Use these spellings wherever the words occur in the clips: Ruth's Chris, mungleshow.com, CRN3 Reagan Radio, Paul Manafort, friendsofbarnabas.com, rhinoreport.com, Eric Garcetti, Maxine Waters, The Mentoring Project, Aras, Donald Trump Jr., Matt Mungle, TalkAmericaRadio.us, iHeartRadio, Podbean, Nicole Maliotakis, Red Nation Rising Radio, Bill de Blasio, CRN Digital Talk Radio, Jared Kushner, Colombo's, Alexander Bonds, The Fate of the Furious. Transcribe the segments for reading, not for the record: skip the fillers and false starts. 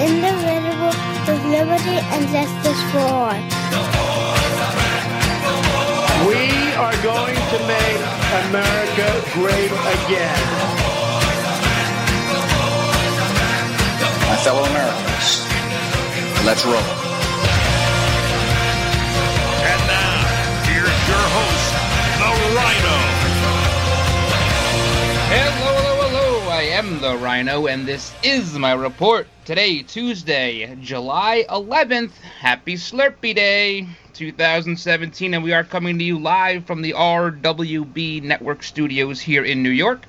indivisible, with liberty and justice for all. We are going to make America great again. My fellow Americans, let's roll. And now, here's your host, the Rhino. Hello. I am the Rhino, and this is my report. Today, Tuesday, July 11th, happy Slurpee Day 2017, and we are coming to you live from the RWB Network studios here in New York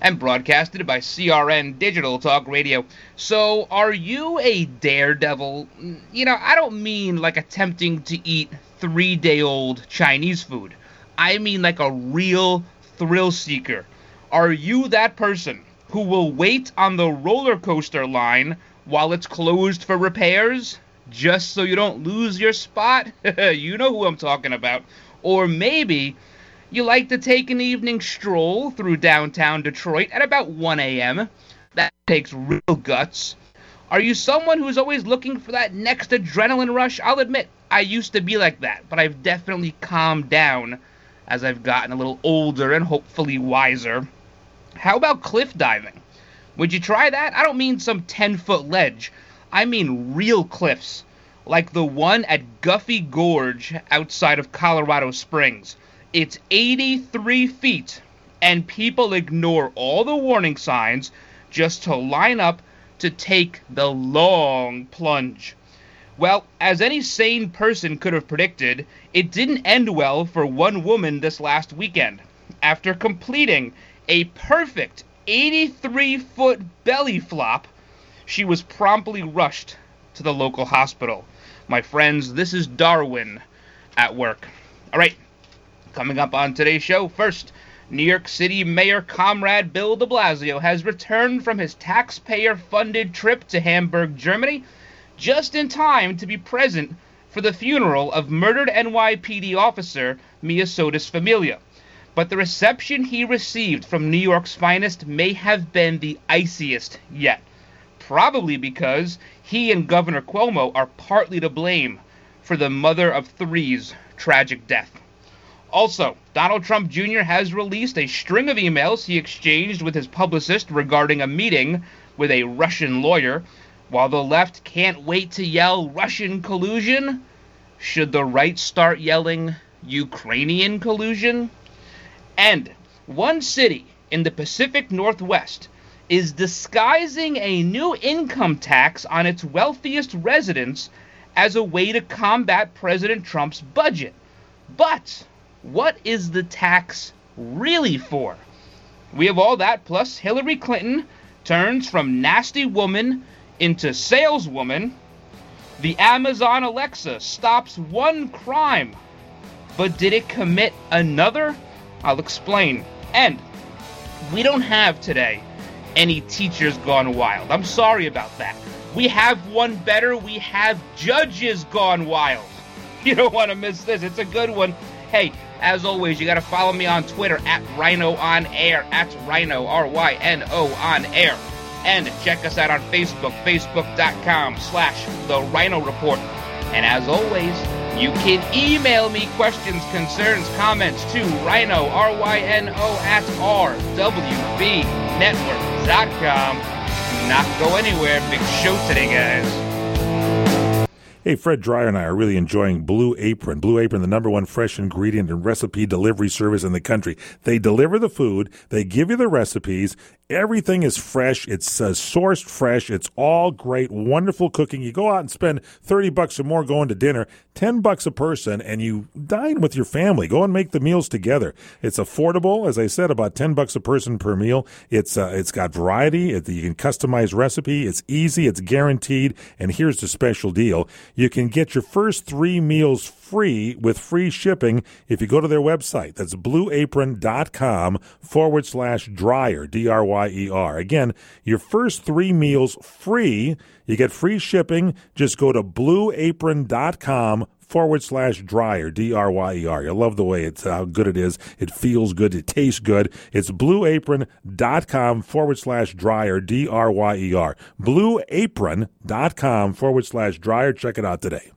and broadcasted by CRN Digital Talk Radio. So, are you a daredevil? You know, I don't mean like attempting to eat three-day-old Chinese food. I mean like a real thrill seeker. Are you that person who will wait on the roller coaster line while it's closed for repairs, just so you don't lose your spot? You know who I'm talking about. Or maybe you like to take an evening stroll through downtown Detroit at about 1 a.m. That takes real guts. Are you someone who's always looking for that next adrenaline rush? I'll admit, I used to be like that, but I've definitely calmed down as I've gotten a little older and hopefully wiser. How about cliff diving? Would you try that? I don't mean some 10-foot ledge. I mean real cliffs, like the one at Guffey Gorge outside of Colorado Springs. It's 83 feet, and people ignore all the warning signs just to line up to take the long plunge. Well, as any sane person could have predicted, it didn't end well for one woman this last weekend. After completing a perfect 83-foot belly flop, she was promptly rushed to the local hospital. My friends, this is Darwin at work. All right, coming up on today's show, first, New York City Mayor Comrade Bill de Blasio has returned from his taxpayer-funded trip to Hamburg, Germany, just in time to be present for the funeral of murdered NYPD officer Miosotis Familia. But the reception he received from New York's finest may have been the iciest yet, probably because he and Governor Cuomo are partly to blame for the mother of three's tragic death. Also, Donald Trump Jr. has released a string of emails he exchanged with his publicist regarding a meeting with a Russian lawyer. While the left can't wait to yell Russian collusion, should the right start yelling Ukrainian collusion? And one city in the Pacific Northwest is disguising a new income tax on its wealthiest residents as a way to combat President Trump's budget. But what is the tax really for? We have all that, plus Hillary Clinton turns from nasty woman into saleswoman. The Amazon Alexa stops one crime, but did it commit another? I'll explain. And we don't have today any teachers gone wild. I'm sorry about that. We have one better. We have judges gone wild. You don't want to miss this. It's a good one. Hey, as always, you got to follow me on Twitter at Rhino On Air, at Rhino, R-Y-N-O On Air. And check us out on Facebook, facebook.com/The Rhino Report. And as always, you can email me questions, concerns, comments to Rhino, R-Y-N-O, at rwbnetwork.com. Do not go anywhere. Big show today, guys. Hey, Fred Dreyer and I are really enjoying Blue Apron. Blue Apron, the number one fresh ingredient and recipe delivery service in the country. They deliver the food. They give you the recipes. Everything is fresh. It's sourced fresh. It's all great, wonderful cooking. You go out and spend $30 or more going to dinner, $10 a person, and you dine with your family. Go and make the meals together. It's affordable, as I said, about $10 a person per meal. It's got variety. You can customize recipe. It's easy. It's guaranteed. And here's the special deal. You can get your first 3 meals free with free shipping if you go to their website. That's blueapron.com/Dryer, D-R-Y-E-R. Again, your first 3 meals free. You get free shipping. Just go to blueapron.com/Dryer, D-R-Y-E-R. You love the way it's, how good it is. It feels good. It tastes good. It's blueapron.com/Dryer, D-R-Y-E-R. blueapron.com/Dryer. Check it out today.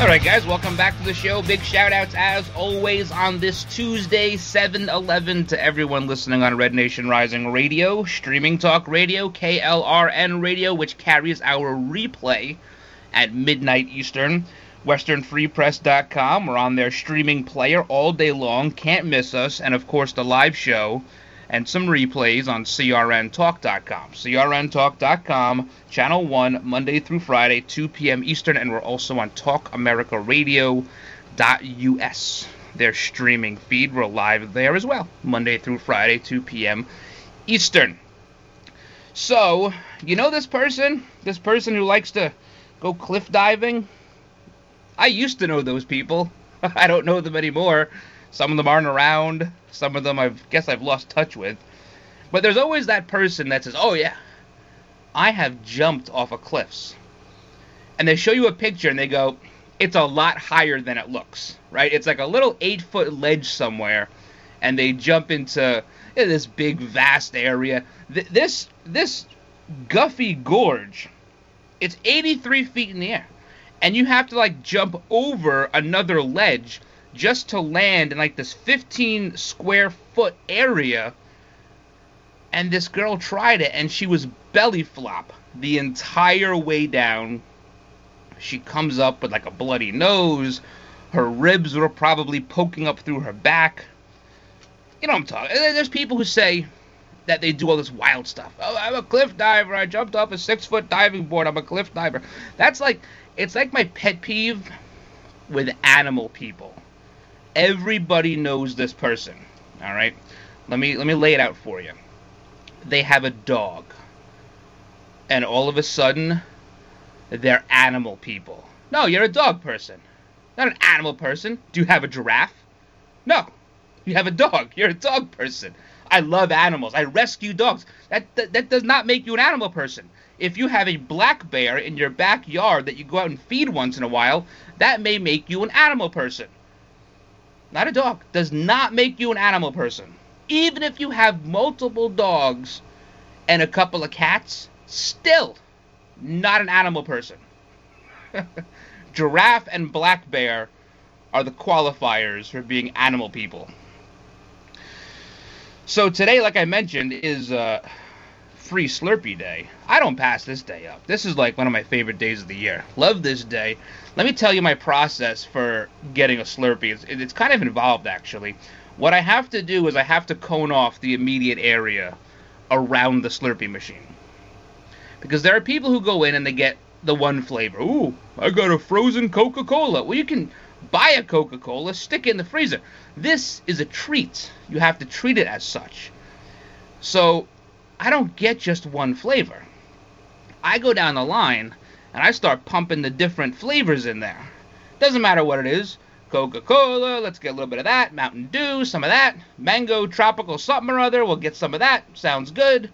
All right, guys, welcome back to the show. Big shout-outs, as always, on this Tuesday, 7-11, to everyone listening on Red Nation Rising Radio, Streaming Talk Radio, KLRN Radio, which carries our replay at midnight Eastern, westernfreepress.com. We're on their streaming player all day long. Can't miss us. And, of course, the live show and some replays on CRNTalk.com. CRNTalk.com, Channel 1, Monday through Friday, 2 p.m. Eastern, and we're also on TalkAmericaRadio.us, their streaming feed. We're live there as well, Monday through Friday, 2 p.m. Eastern. So, you know this person who likes to go cliff diving? I used to know those people. I don't know them anymore. Some of them aren't around. Some of them I guess I've lost touch with. But there's always that person that says, oh yeah, I have jumped off of cliffs. And they show you a picture and they go, it's a lot higher than it looks, right? It's like a little 8-foot ledge somewhere. And they jump into this big vast area. This Guffey Gorge, it's 83 feet in the air. And you have to like jump over another ledge just to land in like this 15 square foot area. And this girl tried it and she was belly flop the entire way down. She comes up with like a bloody nose. Her ribs were probably poking up through her back. You know what I'm talking. There's people who say that they do all this wild stuff. Oh, I'm a cliff diver. I jumped off a 6-foot diving board. I'm a cliff diver. That's like, it's like my pet peeve with animal people. Everybody knows this person, all right? Let me lay it out for you. They have a dog, and all of a sudden, they're animal people. No, you're a dog person, not an animal person. Do you have a giraffe? No, you have a dog. You're a dog person. I love animals. I rescue dogs. That does not make you an animal person. If you have a black bear in your backyard that you go out and feed once in a while, that may make you an animal person. Not a dog, does not make you an animal person. Even if you have multiple dogs and a couple of cats, still not an animal person. Giraffe and black bear are the qualifiers for being animal people. So today, like I mentioned, is Free Slurpee Day. I don't pass this day up. This is like one of my favorite days of the year. Love this day. Let me tell you my process for getting a Slurpee. It's kind of involved, actually. What I have to do is I have to cone off the immediate area around the Slurpee machine. Because there are people who go in and they get the one flavor. Ooh, I got a frozen Coca-Cola. Well, you can buy a Coca-Cola, stick it in the freezer. This is a treat. You have to treat it as such. So I don't get just one flavor. I go down the line and I start pumping the different flavors in there. Doesn't matter what it is. Coca-Cola, let's get a little bit of that. Mountain Dew, some of that. Mango, tropical something or other, we'll get some of that. Sounds good.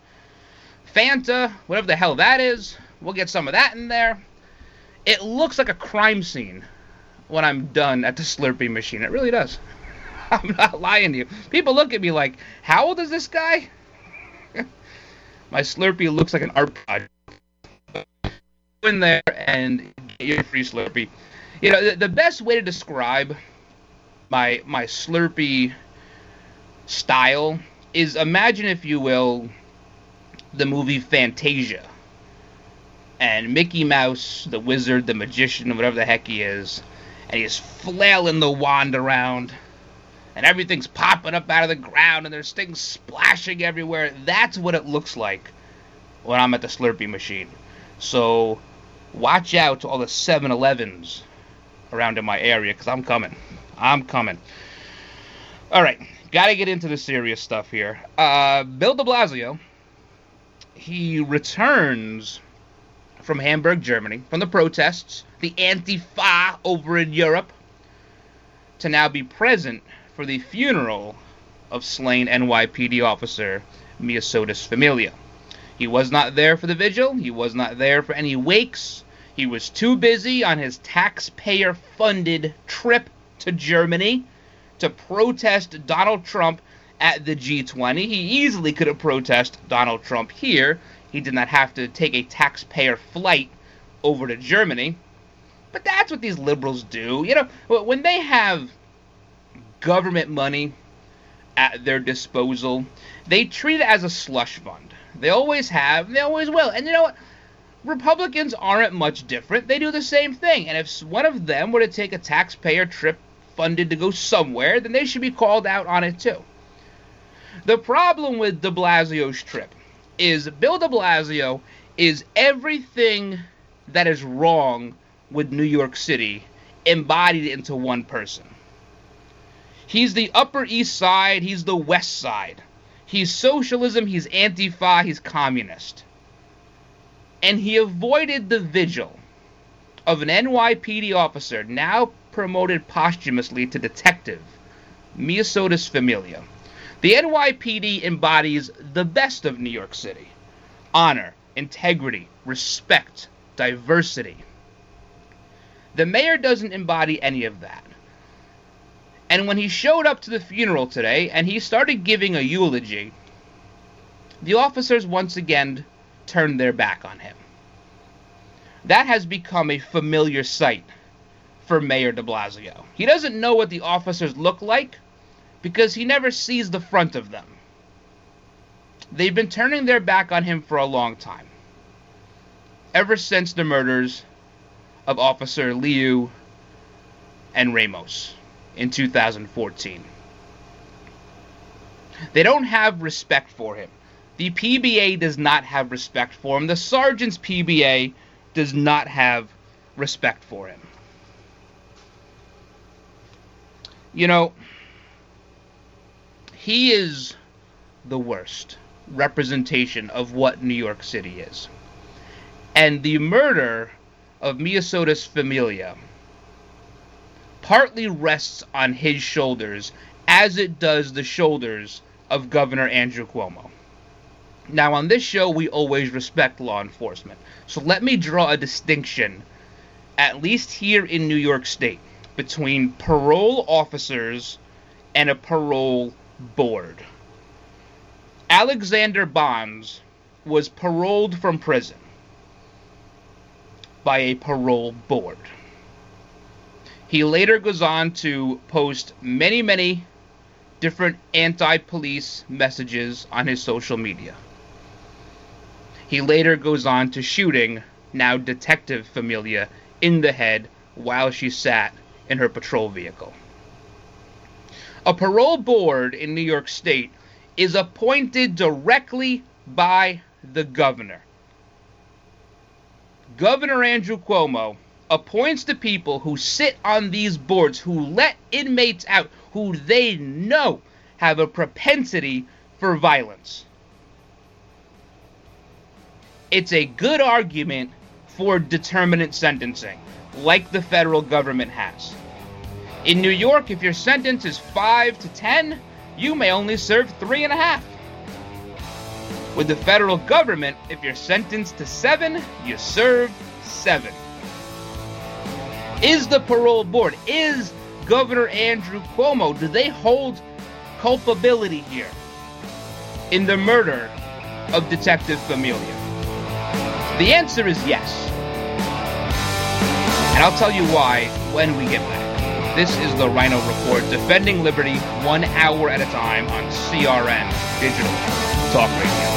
Fanta, whatever the hell that is, we'll get some of that in there. It looks like a crime scene when I'm done at the Slurpee machine. It really does. I'm not lying to you. People look at me like, how old is this guy? My Slurpee looks like an art project. Go in there and get your free Slurpee. You know, the best way to describe my Slurpee style is, imagine, if you will, the movie Fantasia. And Mickey Mouse, the wizard, the magician, whatever the heck he is, and he's flailing the wand around, and everything's popping up out of the ground, and there's things splashing everywhere. That's what it looks like when I'm at the Slurpee machine. So watch out to all the 7-Elevens around in my area, because I'm coming. I'm coming. All right, got to get into the serious stuff here. Bill de Blasio, he returns from Hamburg, Germany, from the protests, the Antifa over in Europe, to now be present for the funeral of slain NYPD officer Miosotis Familia. He was not there for the vigil. He was not there for any wakes. He was too busy on his taxpayer-funded trip to Germany to protest Donald Trump at the G20. He easily could have protested Donald Trump here. He did not have to take a taxpayer flight over to Germany. But that's what these liberals do. You know, when they have government money at their disposal, they treat it as a slush fund. They always have, they always will. And you know what? Republicans aren't much different. They do the same thing. And if one of them were to take a taxpayer trip funded to go somewhere, then they should be called out on it too. The problem with de Blasio's trip is Bill de Blasio is everything that is wrong with New York City embodied into one person. He's the Upper East Side, he's the West Side. He's socialism, he's Antifa, he's communist. And he avoided the vigil of an NYPD officer, now promoted posthumously to detective, Miosotis Familia. The NYPD embodies the best of New York City. Honor, integrity, respect, diversity. The mayor doesn't embody any of that. And when he showed up to the funeral today and he started giving a eulogy, the officers once again turned their back on him. That has become a familiar sight for Mayor de Blasio. He doesn't know what the officers look like because he never sees the front of them. They've been turning their back on him for a long time, ever since the murders of Officer Liu and Ramos in 2014. They don't have respect for him. The PBA does not have respect for him. The sergeant's PBA does not have respect for him. You know, he is the worst representation of what New York City is. And the murder of Miosotis Familia partly rests on his shoulders, as it does the shoulders of Governor Andrew Cuomo. Now, on this show, we always respect law enforcement. So let me draw a distinction, at least here in New York State, between parole officers and a parole board. Alexander Bonds was paroled from prison by a parole board. He later goes on to post many, many different anti-police messages on his social media. He later goes on to shooting, now Detective Familia, in the head while she sat in her patrol vehicle. A parole board in New York State is appointed directly by the governor. Governor Andrew Cuomo appoints the people who sit on these boards, who let inmates out, who they know have a propensity for violence. It's a good argument for determinate sentencing, like the federal government has. In New York, if your sentence is 5 to 10, you may only serve 3.5. With the federal government, if you're sentenced to 7, you serve 7. Is the parole board, is Governor Andrew Cuomo, do they hold culpability here in the murder of Detective Familia? The answer is yes. And I'll tell you why when we get back. This is the Rhino Report, defending liberty 1 hour at a time on CRN Digital Talk Radio.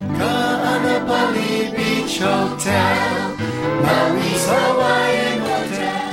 Ka'anapali Beach Hotel, Maui's Hawaiian Hotel.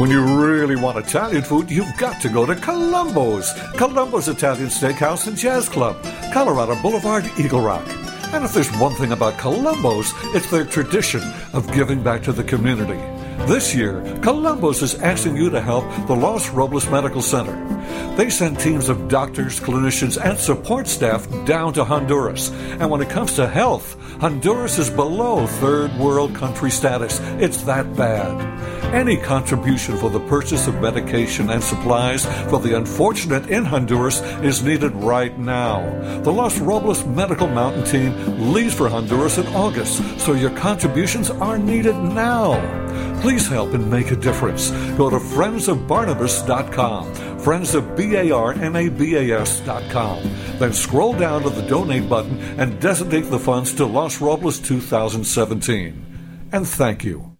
When you really want Italian food, you've got to go to Colombo's. Colombo's Italian Steakhouse and Jazz Club, Colorado Boulevard, Eagle Rock. And if there's one thing about Colombo's, it's their tradition of giving back to the community. This year, Colombo's is asking you to help the Los Robles Medical Center. They send teams of doctors, clinicians, and support staff down to Honduras. And when it comes to health, Honduras is below third world country status. It's that bad. Any contribution for the purchase of medication and supplies for the unfortunate in Honduras is needed right now. The Los Robles Medical Mountain Team leaves for Honduras in August, so your contributions are needed now. Please help and make a difference. Go to friendsofbarnabas.com, friendsofbarnabas.com. Then scroll down to the donate button and designate the funds to Los Robles 2017. And thank you.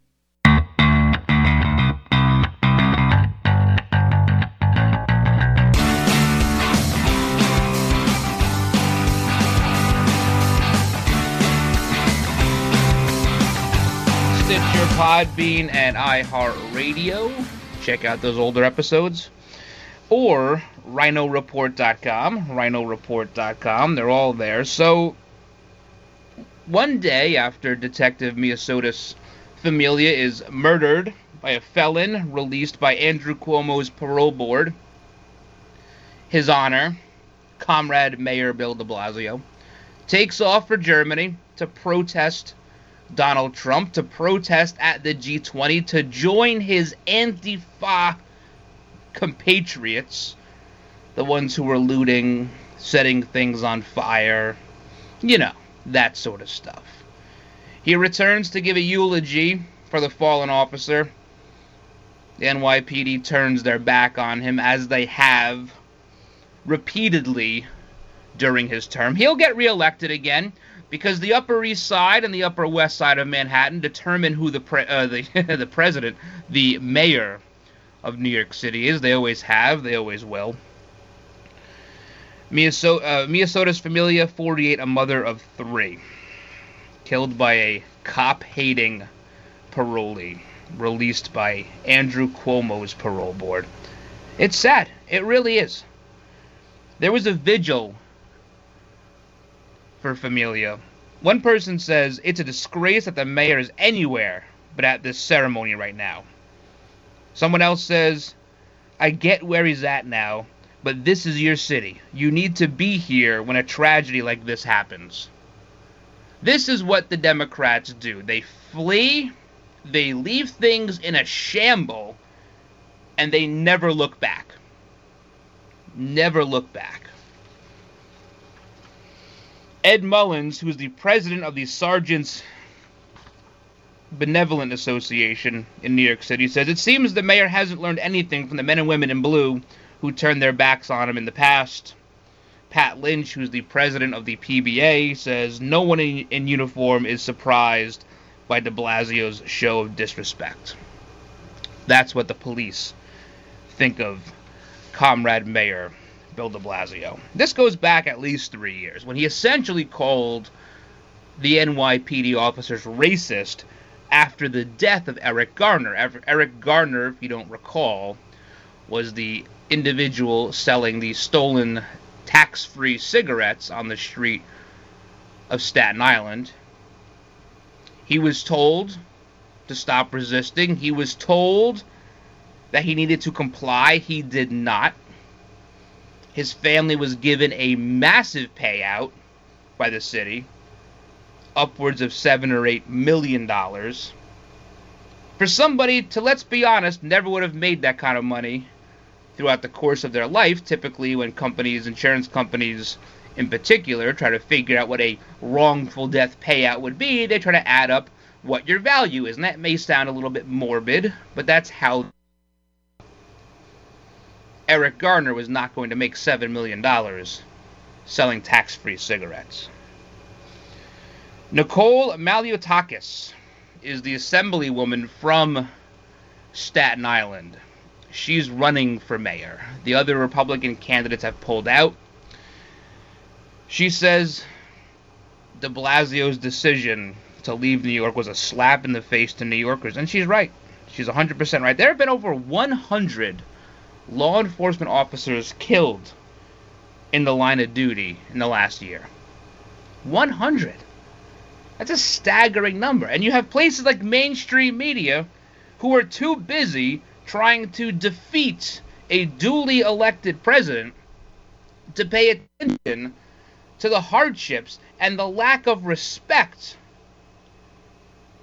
Podbean and iHeartRadio. Check out those older episodes. Or rhinoreport.com, rhinoreport.com. They're all there. So, one day after Detective Miosotis Familia is murdered by a felon released by Andrew Cuomo's parole board, his honor, Comrade Mayor Bill de Blasio, takes off for Germany to protest Donald Trump, to protest at the G20, to join his Antifa compatriots, the ones who were looting, setting things on fire, you know, that sort of stuff. He returns to give a eulogy for the fallen officer. The NYPD turns their back on him, as they have repeatedly during his term. He'll get reelected again, because the Upper East Side and the Upper West Side of Manhattan determine who the president, the mayor of New York City is. They always have. They always will. Miosotis Familia, 48, a mother of 3. Killed by a cop-hating parolee. Released by Andrew Cuomo's parole board. It's sad. It really is. There was a vigil for Familia. One person says, "It's a disgrace that the mayor is anywhere but at this ceremony right now." Someone else says, "I get where he's at now, but this is your city. You need to be here when a tragedy like this happens." This is what the Democrats do. They flee They leave things in a shamble, and they never look back. Never look back. Ed Mullins, who is the president of the Sergeants Benevolent Association in New York City, says, "It seems the mayor hasn't learned anything from the men and women in blue who turned their backs on him in the past." Pat Lynch, who's the president of the PBA, says, "No one in uniform is surprised by de Blasio's show of disrespect." That's what the police think of Comrade Mayor Bill de Blasio. This goes back at least 3 years, when he essentially called the NYPD officers racist after the death of Eric Garner. Eric Garner, if you don't recall, was the individual selling the stolen tax-free cigarettes on the street of Staten Island. He was told to stop resisting. He was told that he needed to comply. He did not. His family was given a massive payout by the city, upwards of $7 or $8 million, for somebody to, let's be honest, never would have made that kind of money throughout the course of their life. Typically when companies, insurance companies in particular, try to figure out what a wrongful death payout would be, they try to add up what your value is. And that may sound a little bit morbid, but that's how. Eric Garner was not going to make $7 million selling tax-free cigarettes. Nicole Maliotakis is the assemblywoman from Staten Island. She's running for mayor. The other Republican candidates have pulled out. She says de Blasio's decision to leave New York was a slap in the face to New Yorkers. And she's right. She's 100% right. There have been over 100 law enforcement officers killed in the line of duty in the last year. 100. That's a staggering number. And you have places like mainstream media who are too busy trying to defeat a duly elected president to pay attention to the hardships and the lack of respect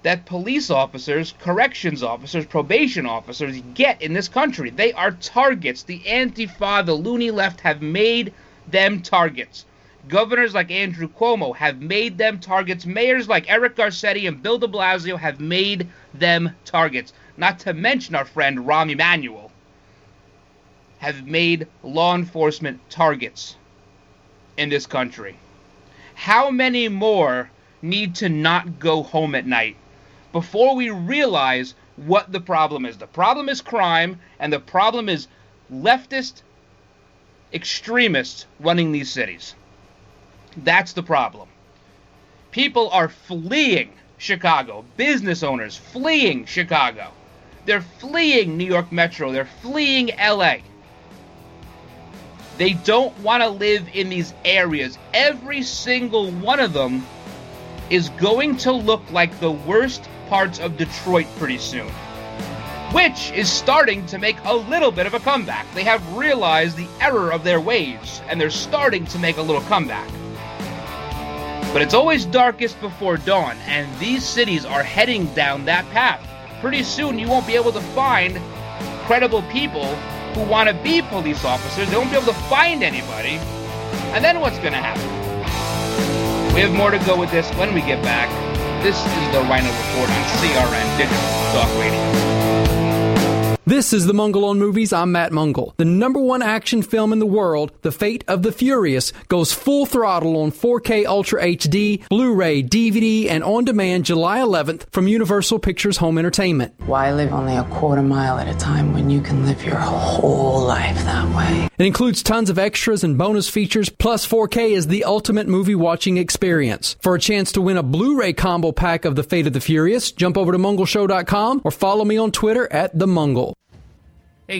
that police officers, corrections officers, probation officers get in this country. They are targets. The Antifa, the loony left have made them targets. Governors like Andrew Cuomo have made them targets. Mayors like Eric Garcetti and Bill de Blasio have made them targets. Not to mention our friend Rahm Emanuel, have made law enforcement targets in this country. How many more need to not go home at night before we realize what the problem is? The problem is crime, and the problem is leftist extremists running these cities. That's the problem. People are fleeing Chicago. Business owners fleeing Chicago. They're fleeing New York Metro. They're fleeing LA. They don't want to live in these areas. Every single one of them is going to look like the worst parts of Detroit pretty soon, which is starting to make a little bit of a comeback. They have realized the error of their ways, and they're starting to make a little comeback. But it's always darkest before dawn, and these cities are heading down that path. Pretty soon you won't be able to find credible people who want to be police officers. They won't be able to find anybody. And then what's going to happen? We have more to go with this when we get back. This is the Rhino Report on CRN Digital Talk Radio. This is the Mungle on Movies. I'm Matt Mungle. The #1 action film in the world, The Fate of the Furious, goes full throttle on 4K Ultra HD, Blu-ray, DVD, and on demand July 11th from Universal Pictures Home Entertainment. Why live only a quarter mile at a time when you can live your whole life that way? It includes tons of extras and bonus features, plus 4K is the ultimate movie watching experience. For a chance to win a Blu-ray combo pack of The Fate of the Furious, jump over to mungleshow.com or follow me on Twitter at @themungle. Hey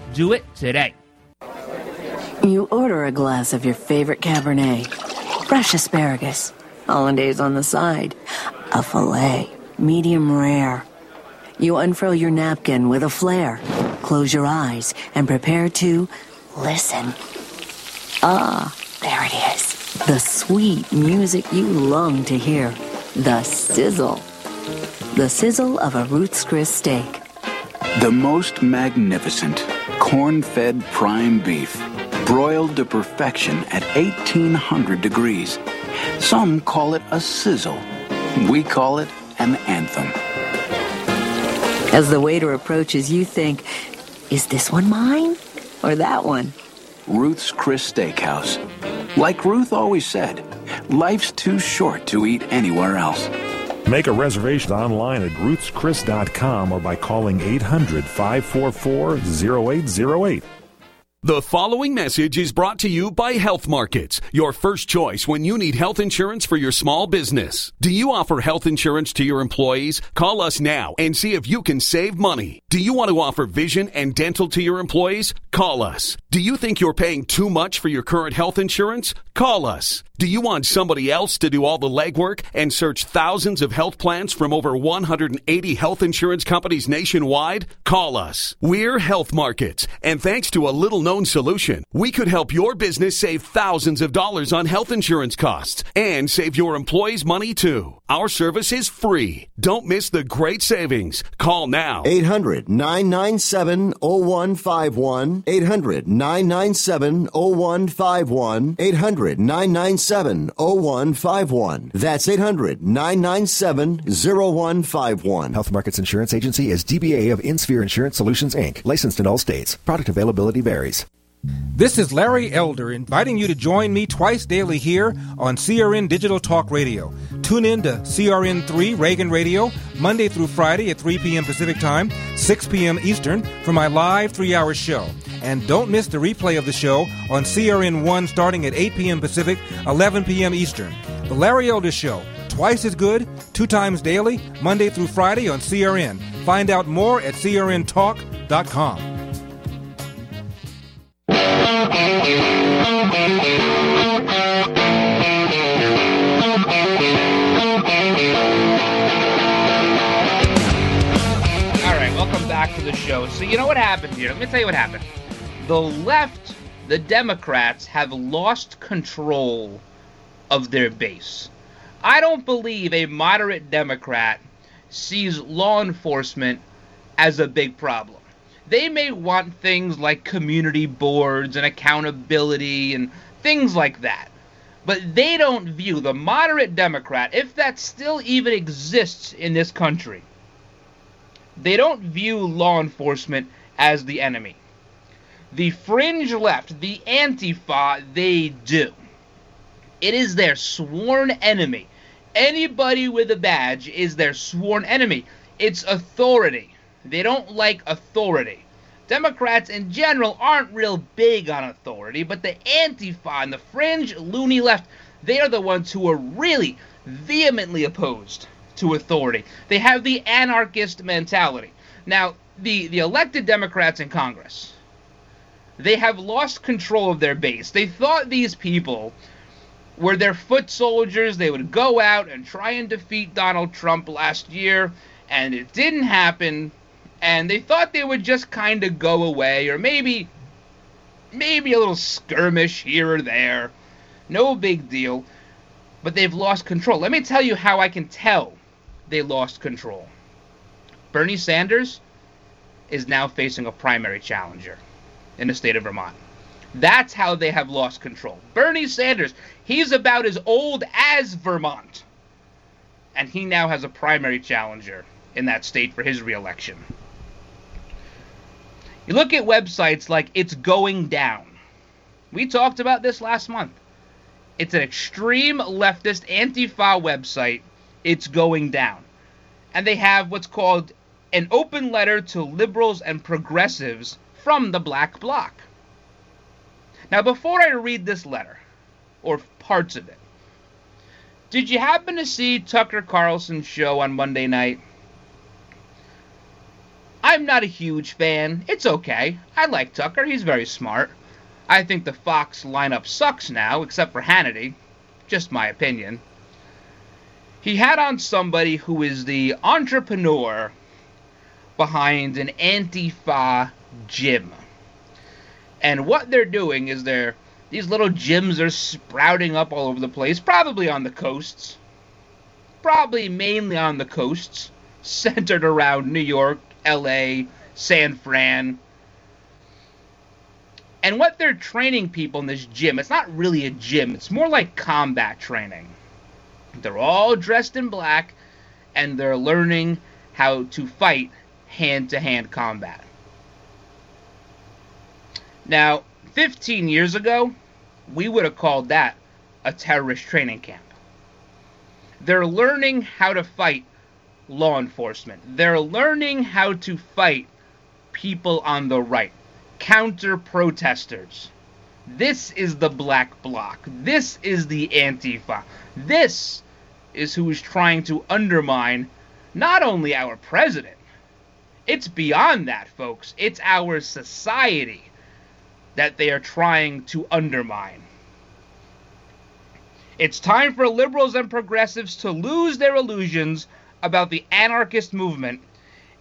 Do it today. You order a glass of your favorite Cabernet, fresh asparagus, hollandaise on the side, a filet, medium rare. You unfurl your napkin with a flare, close your eyes, and prepare to listen. Ah, there it is. The sweet music you long to hear. The sizzle. The sizzle of a Ruth's Chris steak. The most magnificent corn-fed prime beef, broiled to perfection at 1,800 degrees. Some call it a sizzle. We call it an anthem. As the waiter approaches, you think, is this one mine or that one? Ruth's Chris Steakhouse. Like Ruth always said, life's too short to eat anywhere else. Make a reservation online at RuthsChris.com or by calling 800-544-0808. The following message is brought to you by Health Markets, your first choice when you need health insurance for your small business. Do you offer health insurance to your employees? Call us now and see if you can save money. Do you want to offer vision and dental to your employees? Call us. Do you think you're paying too much for your current health insurance? Call us. Do you want somebody else to do all the legwork and search thousands of health plans from over 180 health insurance companies nationwide? Call us. We're Health Markets, and thanks to a little-known solution, we could help your business save thousands of dollars on health insurance costs and save your employees money, too. Our service is free. Don't miss the great savings. Call now. 800-997-0151. 800-997-0151. 800-997-0151. 800-997-0151. That's 800-997-0151. Health Markets Insurance Agency is DBA of InSphere Insurance Solutions, Inc., licensed in all states. Product availability varies. This is Larry Elder inviting you to join me twice daily here on CRN Digital Talk Radio. Tune in to CRN3 Reagan Radio Monday through Friday at 3 p.m. Pacific Time, 6 p.m. Eastern for my live three-hour show. And don't miss the replay of the show on CRN1 starting at 8 p.m. Pacific, 11 p.m. Eastern. The Larry Elder Show, twice as good, two times daily, Monday through Friday on CRN. Find out more at CRNTalk.com. Alright, welcome back to the show. So you know what happened here? Let me tell you what happened. The left, the Democrats, have lost control of their base. I don't believe a moderate Democrat sees law enforcement as a big problem. They may want things like community boards and accountability and things like that. But they don't view the moderate Democrat, if that still even exists in this country, they don't view law enforcement as the enemy. The fringe left, the Antifa, they do. It is their sworn enemy. Anybody with a badge is their sworn enemy. It's authority. They don't like authority. Democrats in general aren't real big on authority, but the Antifa and the fringe loony left, they are the ones who are really vehemently opposed to authority. They have the anarchist mentality. Now, the elected Democrats in Congress, they have lost control of their base. They thought these people were their foot soldiers. They would go out and try and defeat Donald Trump last year, and it didn't happen. And they thought they would just kind of go away, or maybe a little skirmish here or there. No big deal. But they've lost control. Let me tell you how I can tell they lost control. Bernie Sanders is now facing a primary challenger in the state of Vermont. That's how they have lost control. Bernie Sanders, he's about as old as Vermont. And he now has a primary challenger in that state for his reelection. You look at websites like It's Going Down. We talked about this last month. It's an extreme leftist Antifa website, It's Going Down. And they have what's called an open letter to liberals and progressives from the Black Bloc. Now, before I read this letter, or parts of it, did you happen to see Tucker Carlson's show on Monday night? I'm not a huge fan. It's okay. I like Tucker. He's very smart. I think the Fox lineup sucks now, except for Hannity. Just my opinion. He had on somebody who is the entrepreneur behind an Antifa gym. And what they're doing is these little gyms are sprouting up all over the place, probably on the coasts. Probably mainly on the coasts, centered around New York, LA, San Fran. And what they're training people in this gym, it's not really a gym, it's more like combat training. They're all dressed in black, and they're learning how to fight hand-to-hand combat. Now, 15 years ago, we would have called that a terrorist training camp. They're learning how to fight law enforcement. They're learning how to fight people on the right, counter-protesters. This is the Black Bloc. This is the Antifa. This is who is trying to undermine not only our president. It's beyond that, folks. It's our society that they are trying to undermine. It's time for liberals and progressives to lose their illusions about the anarchist movement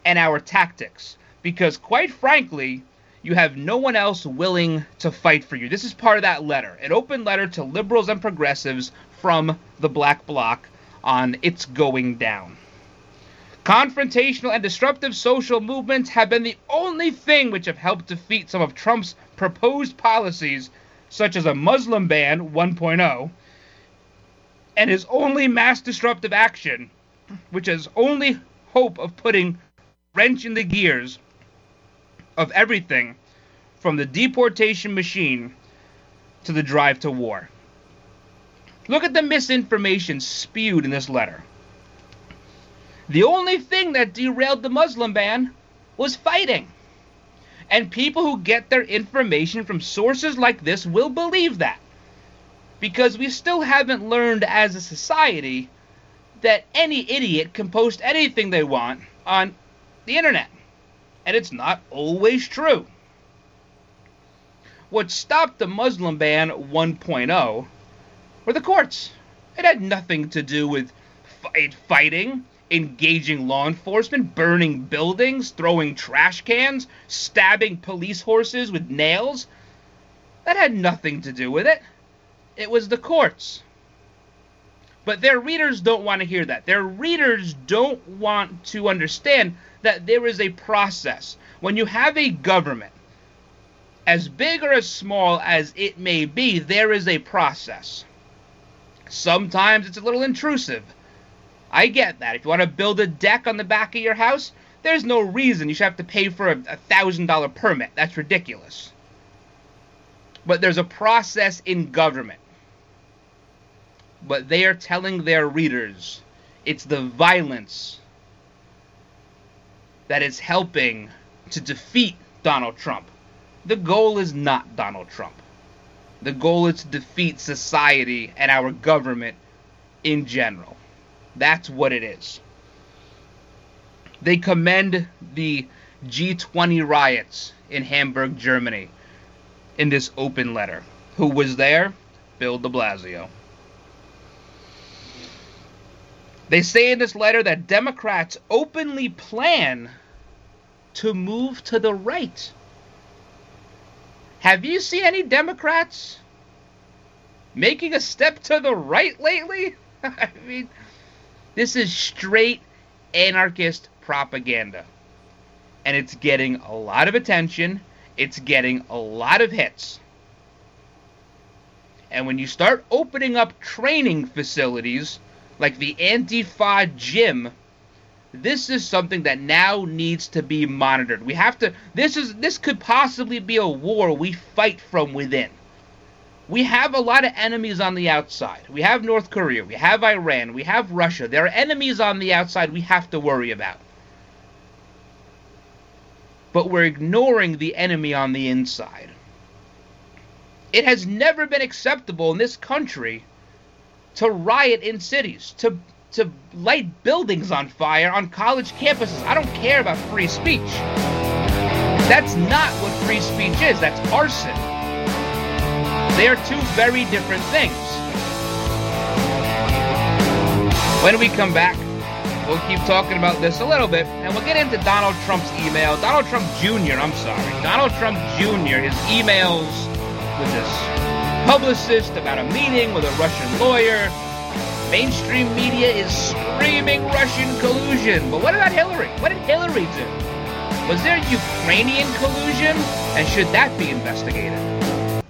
and our tactics, because quite frankly, you have no one else willing to fight for you. This is part of that letter, an open letter to liberals and progressives from the Black Bloc on It's Going Down. Confrontational and disruptive social movements have been the only thing which have helped defeat some of Trump's proposed policies, such as a Muslim ban 1.0, and his only mass disruptive action, which has only hope of putting wrench in the gears of everything from the deportation machine to the drive to war. Look at the misinformation spewed in this letter. The only thing that derailed the Muslim ban was fighting. And people who get their information from sources like this will believe that. Because we still haven't learned as a society that any idiot can post anything they want on the internet. And it's not always true. What stopped the Muslim ban 1.0 were the courts. It had nothing to do with fighting, engaging law enforcement, burning buildings, throwing trash cans, stabbing police horses with nails. That had nothing to do with it. It was the courts. But their readers don't want to hear that. Their readers don't want to understand that there is a process. When you have a government, as big or as small as it may be, there is a process. Sometimes it's a little intrusive. I get that. If you want to build a deck on the back of your house, there's no reason you should have to pay for a $1,000 permit. That's ridiculous. But there's a process in government. But they are telling their readers it's the violence that is helping to defeat Donald Trump. The goal is not Donald Trump. The goal is to defeat society and our government in general. That's what it is. They commend the G20 riots in Hamburg, Germany in this open letter. Who was there? Bill de Blasio. They say in this letter that Democrats openly plan to move to the right. Have you seen any Democrats making a step to the right lately? I mean, this is straight anarchist propaganda. And it's getting a lot of attention. It's getting a lot of hits. And when you start opening up training facilities like the Antifa gym, This is something that now needs to be monitored. We have to. This could possibly be a war we fight from within. We have a lot of enemies on the outside. We have North Korea. We have Iran. We have Russia. There are enemies on the outside we have to worry about. But we're ignoring the enemy on the inside. It has never been acceptable in this country to riot in cities, to light buildings on fire on college campuses. I don't care about free speech. That's not what free speech is. That's arson. They are two very different things. When we come back, we'll keep talking about this a little bit, and we'll get into Donald Trump's email. Donald Trump Jr., Donald Trump Jr., his emails with this publicist about a meeting with a Russian lawyer. Mainstream media is screaming Russian collusion. But what about Hillary? What did Hillary do? Was there Ukrainian collusion? And should that be investigated?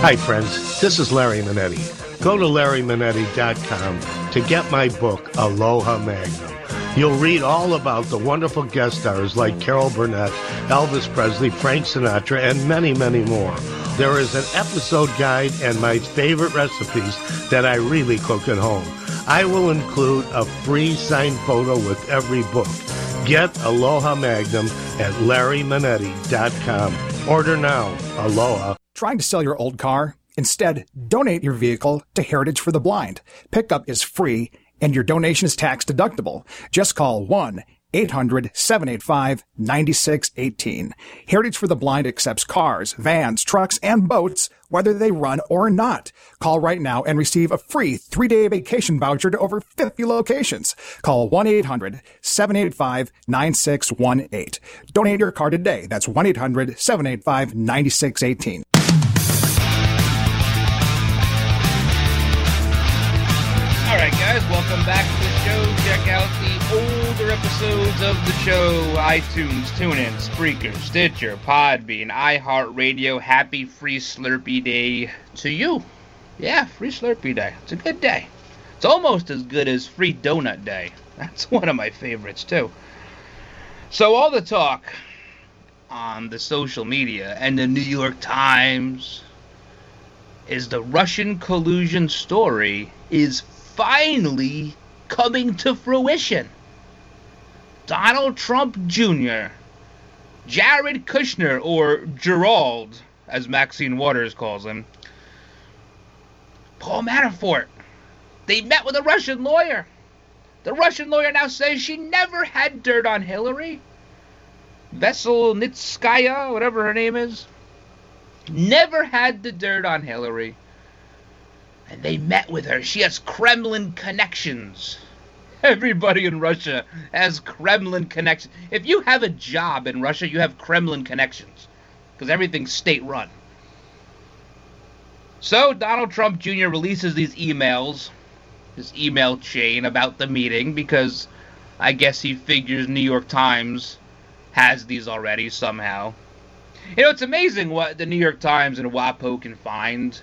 Hi, friends. This is Larry Minetti. Go to LarryMinetti.com to get my book, Aloha Magnum. You'll read all about the wonderful guest stars like Carol Burnett, Elvis Presley, Frank Sinatra, and many, many more. There is an episode guide and my favorite recipes that I really cook at home. I will include a free signed photo with every book. Get Aloha Magnum at LarryMinetti.com. Order now. Aloha. Trying to sell your old car? Instead, donate your vehicle to Heritage for the Blind. Pickup is free, and your donation is tax deductible. Just call 1-800-785-9618. Heritage for the Blind accepts cars, vans, trucks, and boats, whether they run or not. Call right now and receive a free 3-day vacation voucher to over 50 locations. Call 1-800-785-9618. Donate your car today. That's 1-800-785-9618. All right, guys, welcome back to the show. Check out the older episodes of the show. iTunes, TuneIn, Spreaker, Stitcher, Podbean, iHeartRadio. Happy Free Slurpee Day to you. Yeah, Free Slurpee Day. It's a good day. It's almost as good as Free Donut Day. That's one of my favorites, too. So all the talk on the social media and the New York Times is the Russian collusion story is finally coming to fruition. Donald Trump Jr., Jared Kushner, or Gerald, as Maxine Waters calls him, Paul Manafort, they met with a Russian lawyer. The Russian lawyer now says she never had dirt on Hillary. Veselnitskaya, whatever her name is, never had the dirt on Hillary. And they met with her. She has Kremlin connections. Everybody in Russia has Kremlin connections. If you have a job in Russia, you have Kremlin connections, because everything's state-run. So Donald Trump Jr. releases these emails, his email chain about the meeting, because I guess he figures New York Times has these already somehow. You know, it's amazing what the New York Times and WAPO can find,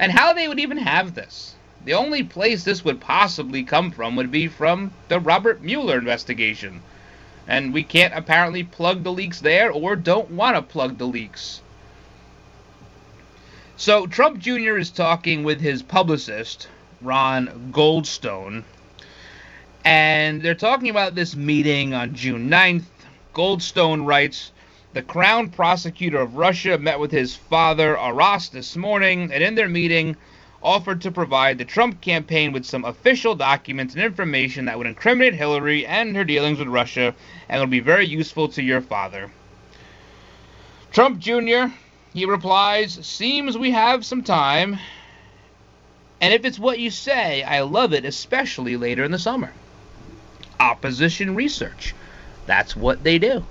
and how they would even have this. The only place this would possibly come from would be from the Robert Mueller investigation. And we can't apparently plug the leaks there, or don't want to plug the leaks. So Trump Jr. is talking with his publicist, Ron Goldstone. And they're talking about this meeting on June 9th. Goldstone writes, the Crown Prosecutor of Russia met with his father, Aras, this morning, and in their meeting offered to provide the Trump campaign with some official documents and information that would incriminate Hillary and her dealings with Russia and would be very useful to your father. Trump Jr., he replies, seems we have some time, and if it's what you say, I love it, especially later in the summer. Opposition research. That's what they do.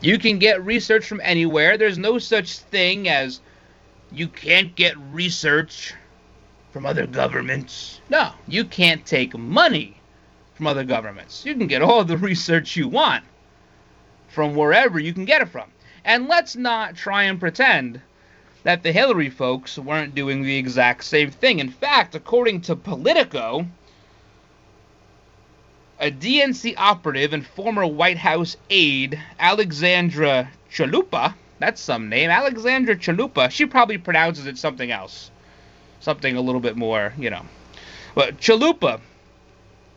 You can get research from anywhere. There's no such thing as you can't get research from other governments. No, you can't take money from other governments. You can get all the research you want from wherever you can get it from. And let's not try and pretend that the Hillary folks weren't doing the exact same thing. In fact, according to Politico, a DNC operative and former White House aide, Alexandra Chalupa, that's some name, Alexandra Chalupa, she probably pronounces it something else, something a little bit more, you know. But Chalupa,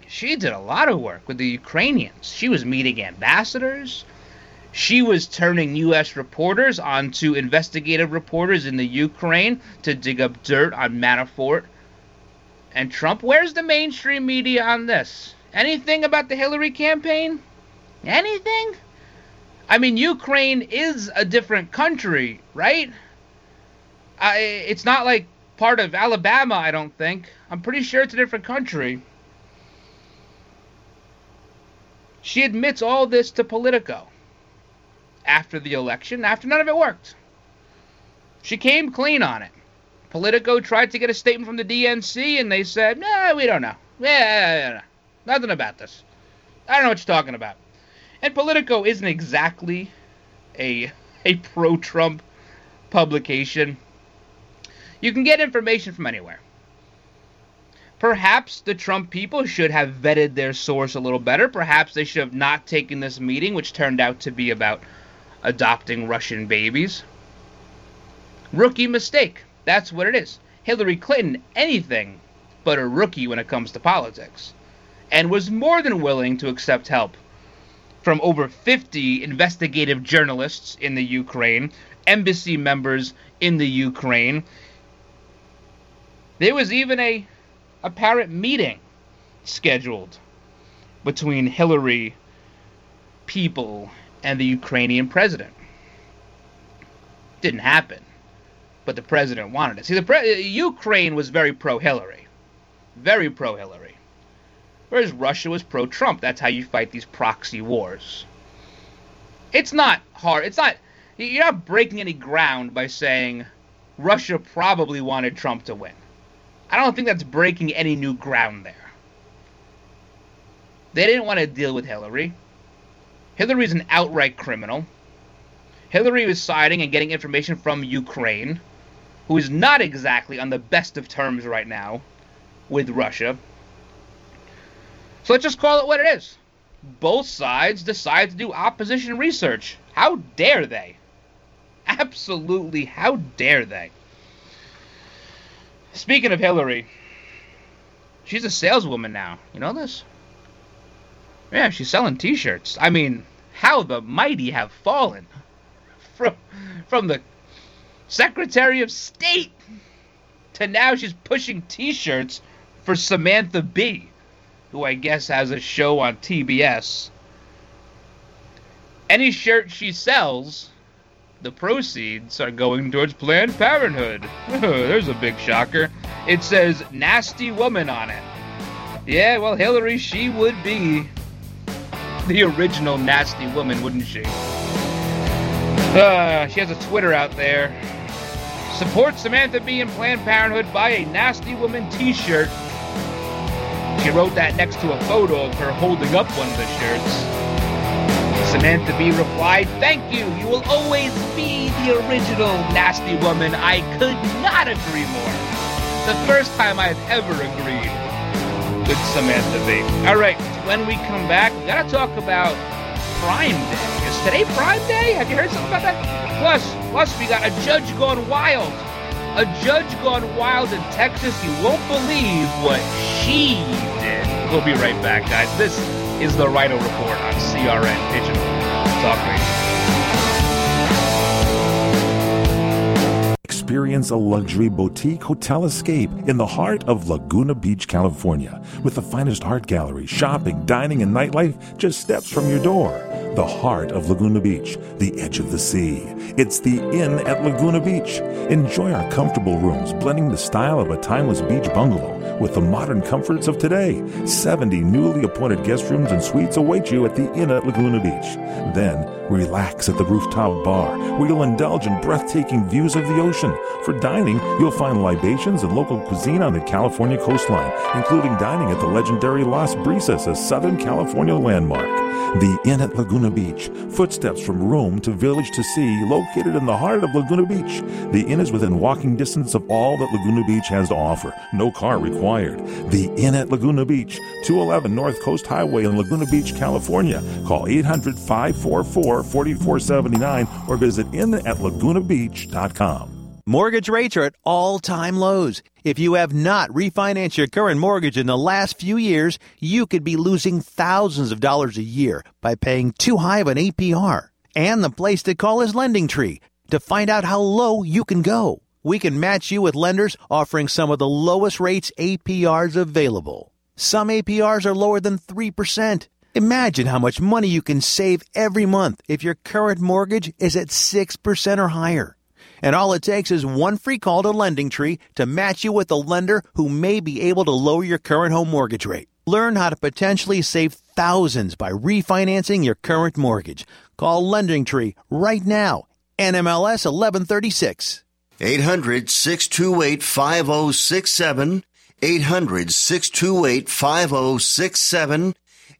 she did a lot of work with the Ukrainians. She was meeting ambassadors. She was turning U.S. reporters onto investigative reporters in the Ukraine to dig up dirt on Manafort and Trump. Where's the mainstream media on this? Anything about the Hillary campaign? Anything? I mean, Ukraine is a different country, right? It's not like part of Alabama, I don't think. I'm pretty sure it's a different country. She admits all this to Politico after the election, after none of it worked. She came clean on it. Politico tried to get a statement from the DNC, and they said, no, we don't know. Yeah. Nothing about this. I don't know what you're talking about. And Politico isn't exactly a pro-Trump publication. You can get information from anywhere. Perhaps the Trump people should have vetted their source a little better. Perhaps they should have not taken this meeting, which turned out to be about adopting Russian babies. Rookie mistake. That's what it is. Hillary Clinton, anything but a rookie when it comes to politics, and was more than willing to accept help from over 50 investigative journalists in the Ukraine, embassy members in the Ukraine. There was even a apparent meeting scheduled between Hillary people and the Ukrainian president. Didn't happen, but the president wanted it. See, Ukraine was very pro-Hillary, very pro-Hillary. Whereas Russia was pro-Trump. That's how you fight these proxy wars. It's not hard. It's not. You're not breaking any ground by saying Russia probably wanted Trump to win. I don't think that's breaking any new ground there. They didn't want to deal with Hillary. Hillary's an outright criminal. Hillary was siding and getting information from Ukraine, who is not exactly on the best of terms right now with Russia. So let's just call it what it is. Both sides decide to do opposition research. How dare they? Absolutely, how dare they? Speaking of Hillary, she's a saleswoman now. You know this? Yeah, she's selling t-shirts. I mean, how the mighty have fallen from the Secretary of State to now she's pushing t-shirts for Samantha Bee, who I guess has a show on TBS. Any shirt she sells, the proceeds are going towards Planned Parenthood. There's a big shocker. It says nasty woman on it. Yeah, well, Hillary, she would be the original nasty woman, wouldn't she? She has a Twitter out there. Support Samantha Bee and Planned Parenthood, buy a nasty woman t-shirt. She wrote that next to a photo of her holding up one of the shirts. Samantha Bee replied, thank you. You will always be the original nasty woman. I could not agree more. The first time I've ever agreed with Samantha Bee. All right, when we come back, we've got to talk about Prime Day. Is today Prime Day? Have you heard something about that? Plus, we got a judge gone wild. A judge gone wild in Texas. You won't believe what she did. We'll be right back, guys. This is the Rhino Report on CRN Digital Talk Radio. Experience a luxury boutique hotel escape in the heart of Laguna Beach, California, with the finest art gallery, shopping, dining, and nightlife just steps from your door. The heart of Laguna Beach, the edge of the sea. It's the Inn at Laguna Beach. Enjoy our comfortable rooms, blending the style of a timeless beach bungalow with the modern comforts of today. 70 newly appointed guest rooms and suites await you at the Inn at Laguna Beach. Then, relax at the rooftop bar, where you'll indulge in breathtaking views of the ocean. For dining, you'll find libations and local cuisine on the California coastline, including dining at the legendary Las Brisas, a Southern California landmark. The Inn at Laguna Beach, footsteps from room to village to sea, located in the heart of Laguna Beach. The Inn is within walking distance of all that Laguna Beach has to offer. No car required. The Inn at Laguna Beach, 211 North Coast Highway in Laguna Beach, California. Call 800-544-4479 or visit innatlagunabeach.com. Mortgage rates are at all-time lows. If you have not refinanced your current mortgage in the last few years, you could be losing thousands of dollars a year by paying too high of an APR. And the place to call is Lending Tree to find out how low you can go. We can match you with lenders offering some of the lowest rates APRs available. Some APRs are lower than 3%. Imagine how much money you can save every month if your current mortgage is at 6% or higher. And all it takes is one free call to Lending Tree to match you with a lender who may be able to lower your current home mortgage rate. Learn how to potentially save thousands by refinancing your current mortgage. Call Lending Tree right now. NMLS 1136. 800-628-5067. 800-628-5067.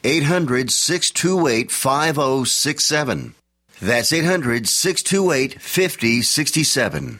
800-628-5067. That's 800-628-5067.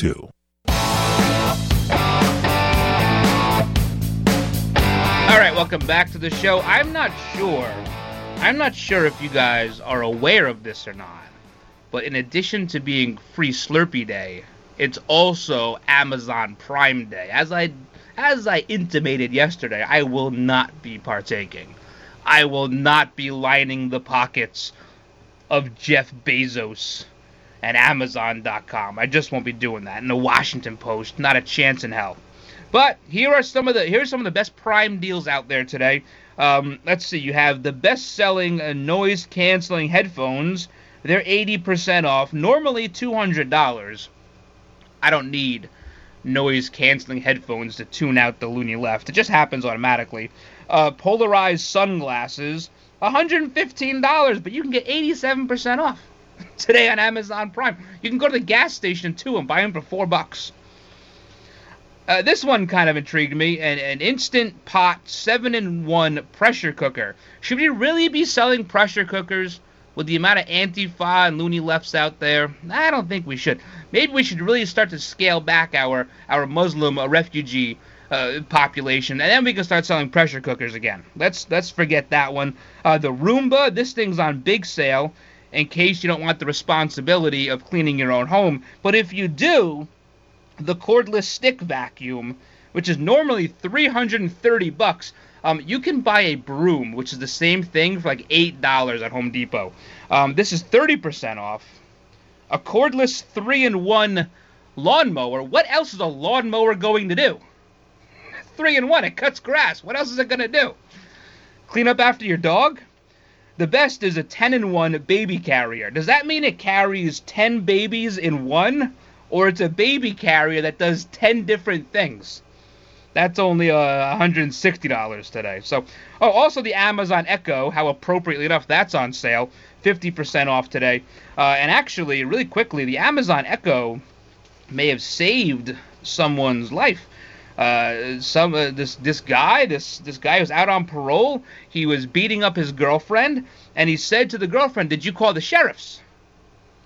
All right, welcome back to the show. I'm not sure if you guys are aware of this or not, but in addition to being Free Slurpee Day, it's also Amazon Prime Day. As I intimated yesterday, I will not be partaking. I will not be lining the pockets of Jeff Bezos and Amazon.com. I just won't be doing that. And the Washington Post, not a chance in hell. But here are some of the best Prime deals out there today. Let's see. You have the best-selling noise-canceling headphones. They're 80% off. Normally $200. I don't need noise-canceling headphones to tune out the loony left. It just happens automatically. Polarized sunglasses, $115. But you can get 87% off today on Amazon Prime. You can go to the gas station, too, and buy them for $4. This one kind of intrigued me. An Instant Pot 7-in-1 pressure cooker. Should we really be selling pressure cookers with the amount of Antifa and loony lefts out there? I don't think we should. Maybe we should really start to scale back our Muslim refugee population, and then we can start selling pressure cookers again. Let's forget that one. The Roomba, this thing's on big sale, in case you don't want the responsibility of cleaning your own home. But if you do, the cordless stick vacuum, which is normally $330, you can buy a broom, which is the same thing, for like $8 at Home Depot. This is 30% off. A cordless 3-in-1 lawnmower. What else is a lawnmower going to do? 3-in-1, it cuts grass. What else is it going to do? Clean up after your dog? The best is a 10-in-1 baby carrier. Does that mean it carries 10 babies in one? Or it's a baby carrier that does 10 different things? That's only $160 today. So, also the Amazon Echo, how appropriately enough, that's on sale. 50% off today. And actually, really quickly, the Amazon Echo may have saved someone's life. This guy was out on parole. He was beating up his girlfriend, and he said to the girlfriend, "Did you call the sheriffs?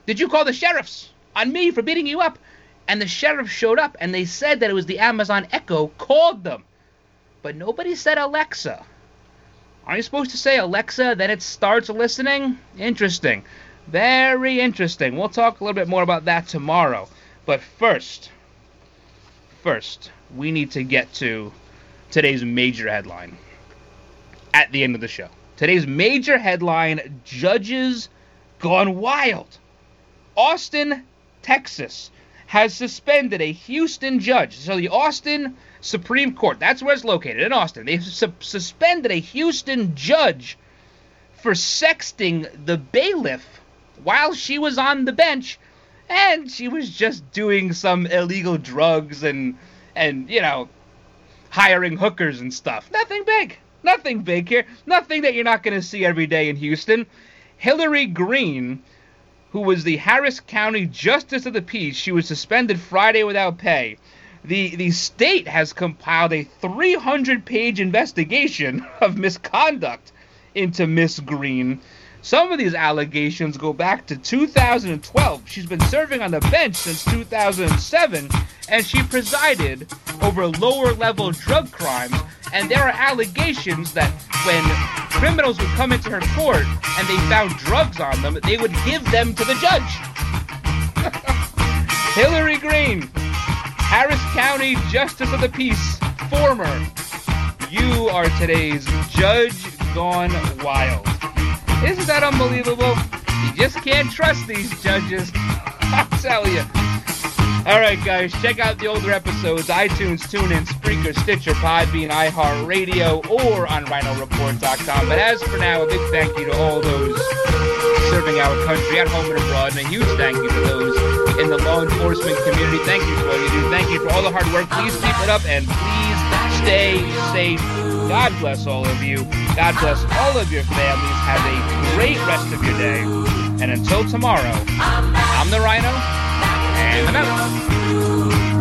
Did you call the sheriffs on me for beating you up?" And the sheriff showed up, and they said that it was the Amazon Echo called them, but nobody said Alexa. Are you supposed to say Alexa, then it starts listening? Interesting, very interesting. We'll talk a little bit more about that tomorrow, but first. We need to get to today's major headline at the end of the show. Today's major headline, judges gone wild. Austin, Texas, has suspended a Houston judge. So the Austin Supreme Court, that's where it's located, in Austin. They've suspended a Houston judge for sexting the bailiff while she was on the bench, and she was just doing some illegal drugs and, you know, hiring hookers and stuff. Nothing big. Nothing big here. Nothing that you're not going to see every day in Houston. Hillary Green, who was the Harris County Justice of the Peace, she was suspended Friday without pay. The state has compiled a 300-page investigation of misconduct into Miss Green. Some of these allegations go back to 2012. She's been serving on the bench since 2007, and she presided over lower-level drug crimes. And there are allegations that when criminals would come into her court and they found drugs on them, they would give them to the judge. Hillary Green, Harris County Justice of the Peace, former. You are today's Judge Gone Wild. Isn't that unbelievable? You just can't trust these judges. I'll tell you. All right, guys, check out the older episodes, iTunes, TuneIn, Spreaker, Stitcher, Podbean, iHeartRadio, or on rhinoreport.com. But as for now, a big thank you to all those serving our country at home and abroad, and a huge thank you to those in the law enforcement community. Thank you for all you do. Thank you for all the hard work. Please keep it up, and please stay safe. God bless all of you. God bless all of your families. Have a great rest of your day. And until tomorrow, I'm the Rhino. And I'm out.